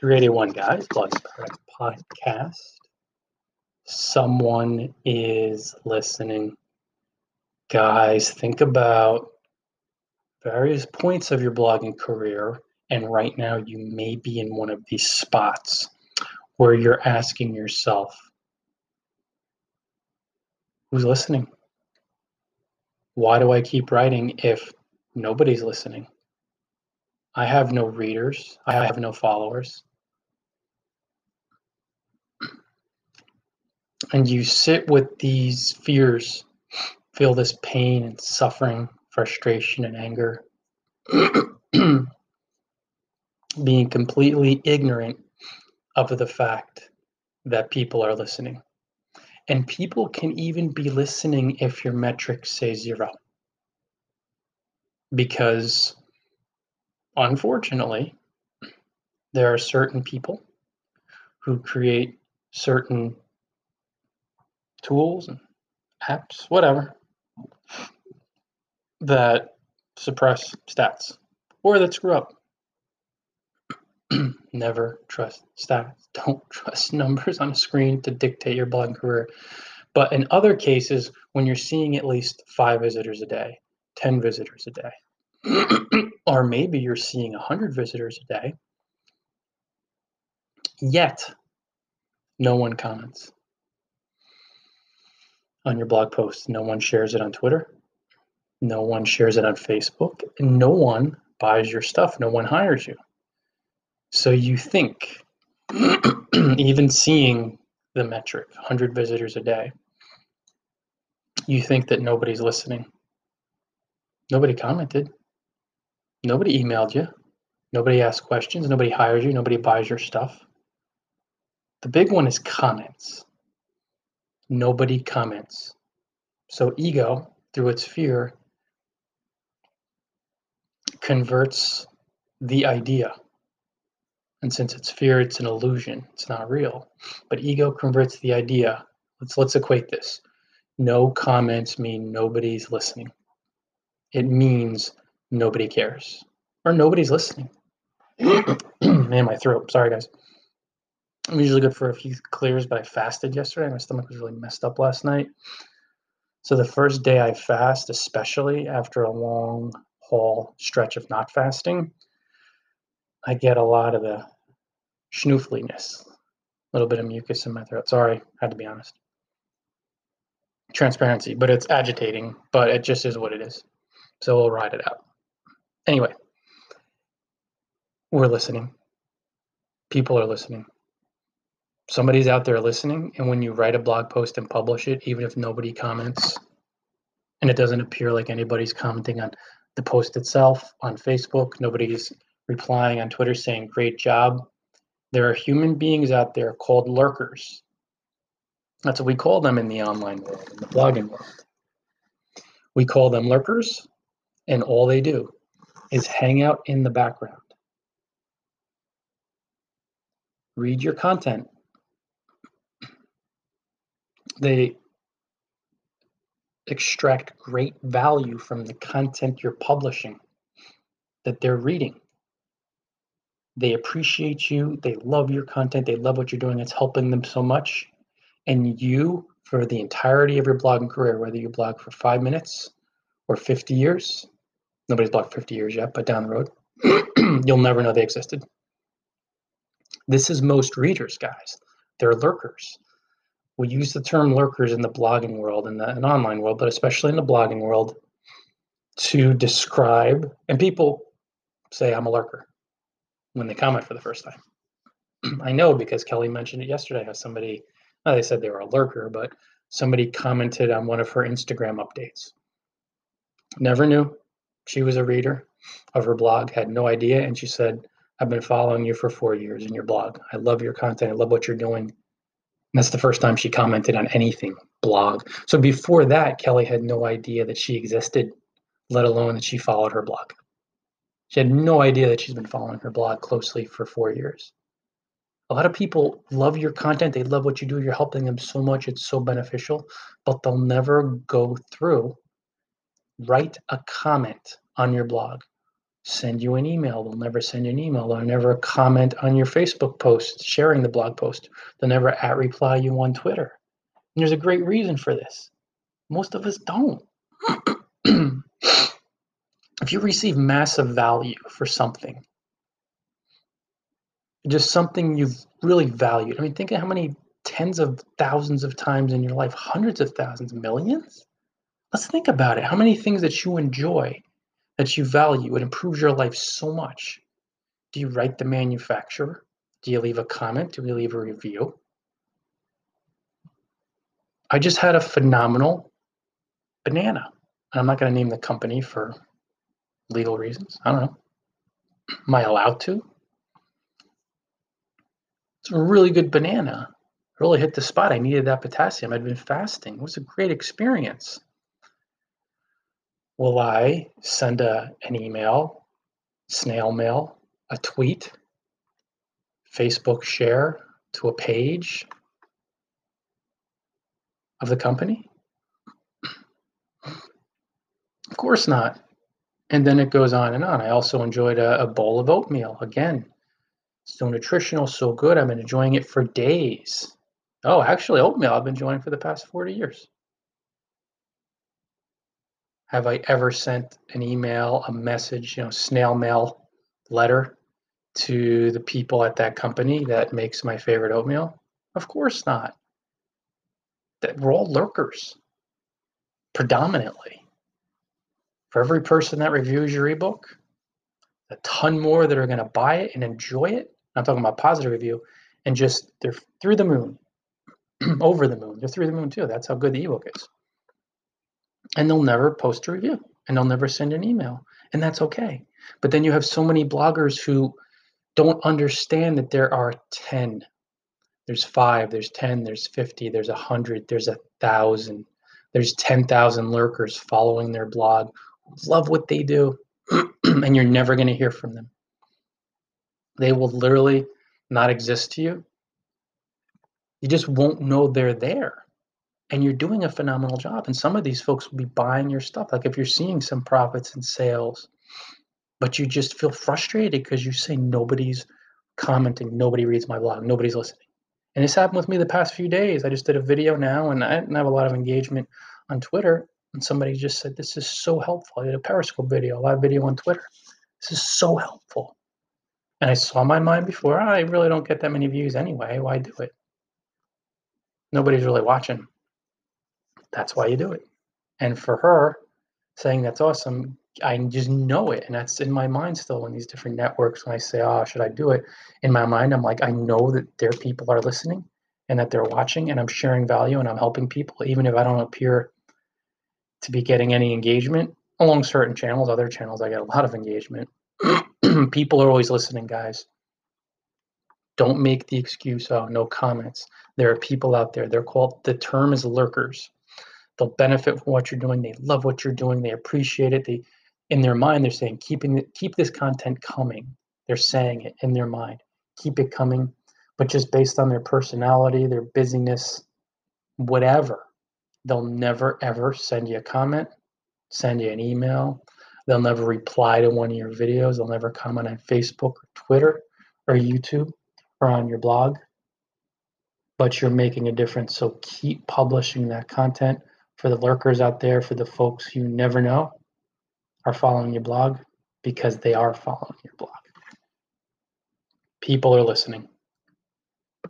381 Guys Blog Podcast. Someone is listening. Guys, think about various points of your blogging career, and right now you may be in one of these spots where you're asking yourself, who's listening? Why do I keep writing if nobody's listening? I have no readers. I have no followers. And you sit with these fears, feel this pain and suffering, frustration and anger, being completely ignorant of the fact that people are listening. And people can even be listening if your metrics say 0. Because unfortunately, there are certain people who create certain tools and apps, whatever, that suppress stats or that screw up. Never trust stats. Don't trust numbers on a screen to dictate your blogging career. But in other cases, when you're seeing at least 5 visitors a day, 10 visitors a day, or maybe you're seeing 100 visitors a day, yet no one comments on your blog post. No one shares it on Twitter. No one shares it on Facebook. And no one buys your stuff. No one hires you. So you think, even seeing the metric, 100 visitors a day, you think that nobody's listening. Nobody commented. Nobody emailed you. Nobody asked questions. Nobody hires you. Nobody buys your stuff. The big one is comments. Nobody comments. So ego, through its fear, converts the idea. And since it's fear, it's an illusion. It's not real. But ego converts the idea. Let's equate this. No comments mean nobody's listening. It means nobody cares, or nobody's listening. Man, my throat. Sorry, guys. I'm usually good for a few clears, but I fasted yesterday. My stomach was really messed up last night. So the first day I fast, especially after a long haul stretch of not fasting, I get a lot of the schnoofliness, a little bit of mucus in my throat. Sorry, I had to be honest. Transparency, but it's agitating, but it just is what it is. So we'll ride it out. Anyway, we're listening. People are listening. Somebody's out there listening, and when you write a blog post and publish it, even if nobody comments, and it doesn't appear like anybody's commenting on the post itself, on Facebook, nobody's replying on Twitter saying, great job. There are human beings out there called lurkers. That's what we call them in the online world, in the blogging world. We call them lurkers, and all they do is hang out in the background. Read your content. They extract great value from the content you're publishing that they're reading. They appreciate you. They love your content. They love what you're doing. It's helping them so much. And you, for the entirety of your blogging career, whether you blog for 5 minutes or 50 years, nobody's blogged 50 years yet, but down the road, you'll never know they existed. This is most readers, guys. They're lurkers. We use the term lurkers in the blogging world, in the online world, but especially in the blogging world, to describe, and people say, I'm a lurker when they comment for the first time. I know because Kelly mentioned it yesterday, how somebody, well, they said they were a lurker, but somebody commented on one of her Instagram updates. Never knew she was a reader of her blog, had no idea, and she said, I've been following you for 4 years in your blog. I love your content. I love what you're doing. And that's the first time she commented on anything blog. So before that, Kelly had no idea that she existed, let alone that she followed her blog. She had no idea that she's been following her blog closely for 4 years. A lot of people love your content. They love what you do. You're helping them so much. It's so beneficial, but they'll never go through, write a comment on your blog send you an email. They'll never send you an email. They'll never comment on your Facebook post, sharing the blog post. They'll never @reply you on Twitter. And there's a great reason for this. Most of us don't. If you receive massive value for something, just something you've really valued. I mean, think of how many tens of thousands of times in your life, hundreds of thousands, millions. Let's think about it. How many things that you enjoy, that you value, it improves your life so much. Do you write the manufacturer? Do you leave a comment? Do you leave a review? I just had a phenomenal banana. I'm not going to name the company for legal reasons. I don't know. Am I allowed to? It's a really good banana. Really hit the spot. I needed that potassium. I'd been fasting. It was a great experience. Will I send an email, snail mail, a tweet, Facebook share to a page of the company? Of course not. And then it goes on and on. I also enjoyed a bowl of oatmeal. Again, so nutritional, so good. I've been enjoying it for days. Oh, actually, oatmeal I've been enjoying for the past 40 years. Have I ever sent an email, a message, snail mail letter to the people at that company that makes my favorite oatmeal? Of course not. We're all lurkers, predominantly. For every person that reviews your ebook, a ton more that are going to buy it and enjoy it. I'm talking about positive review, and just they're through the moon, over the moon. They're through the moon too. That's how good the ebook is. And they'll never post a review, and they'll never send an email, and that's okay. But then you have so many bloggers who don't understand that there are 10, there's 5, there's 10, there's 50, there's 100, there's 1,000, there's 10,000 lurkers following their blog, love what they do, and you're never going to hear from them. They will literally not exist to you. You just won't know they're there. And you're doing a phenomenal job. And some of these folks will be buying your stuff. Like if you're seeing some profits and sales, but you just feel frustrated because you say nobody's commenting, nobody reads my blog, nobody's listening. And this happened with me the past few days. I just did a video now and I didn't have a lot of engagement on Twitter. And somebody just said, this is so helpful. I did a Periscope video, a live video on Twitter. This is so helpful. And I saw my mind before, I really don't get that many views anyway. Why do it? Nobody's really watching. That's why you do it. And for her saying that's awesome, I just know it. And that's in my mind still in these different networks. When I say, oh, should I do it? In my mind, I'm like, I know that their people are listening and that they're watching and I'm sharing value and I'm helping people, even if I don't appear to be getting any engagement along certain channels. Other channels, I get a lot of engagement. People are always listening, guys. Don't make the excuse, oh, no comments. There are people out there. They're called, the term is lurkers. They'll benefit from what you're doing. They love what you're doing. They appreciate it. They, in their mind, they're saying, keep this content coming. They're saying it in their mind. Keep it coming. But just based on their personality, their busyness, whatever, they'll never, ever send you a comment, send you an email. They'll never reply to one of your videos. They'll never comment on Facebook or Twitter or YouTube or on your blog. But you're making a difference. So keep publishing that content for the lurkers out there, for the folks you never know are following your blog, because they are following your blog. People are listening.